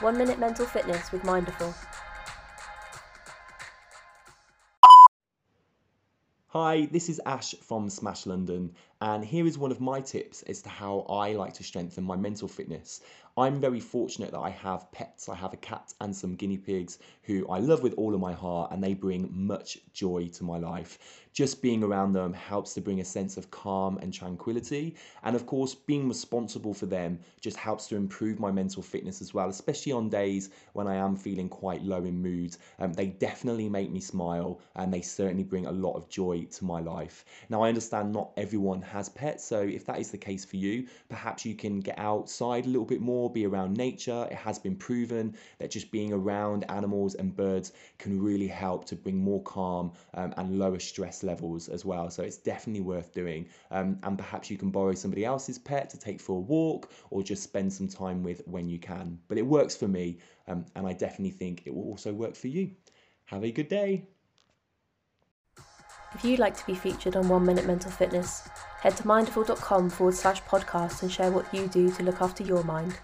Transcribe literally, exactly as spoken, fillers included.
One Minute Mental Fitness with Mindful. Hi, this is Ash from Smash London, and here is one of my tips as to how I like to strengthen my mental fitness. I'm very fortunate that I have pets. I have a cat and some guinea pigs who I love with all of my heart, and they bring much joy to my life. Just being around them helps to bring a sense of calm and tranquility, and of course being responsible for them just helps to improve my mental fitness as well, especially on days when I am feeling quite low in mood. Um, they definitely make me smile, and they certainly bring a lot of joy to my life. Now, I understand not everyone has pets, so if that is the case for you, perhaps you can get outside a little bit more, be around nature. It has been proven that just being around animals and birds can really help to bring more calm um, and lower stress levels as well, so it's definitely worth doing. Um, and perhaps you can borrow somebody else's pet to take for a walk or just spend some time with when you can. But it works for me, um, and I definitely think it will also work for you. Have a good day. If you'd like to be featured on One Minute Mental Fitness, head to mindful dot com forward slash podcast and share what you do to look after your mind.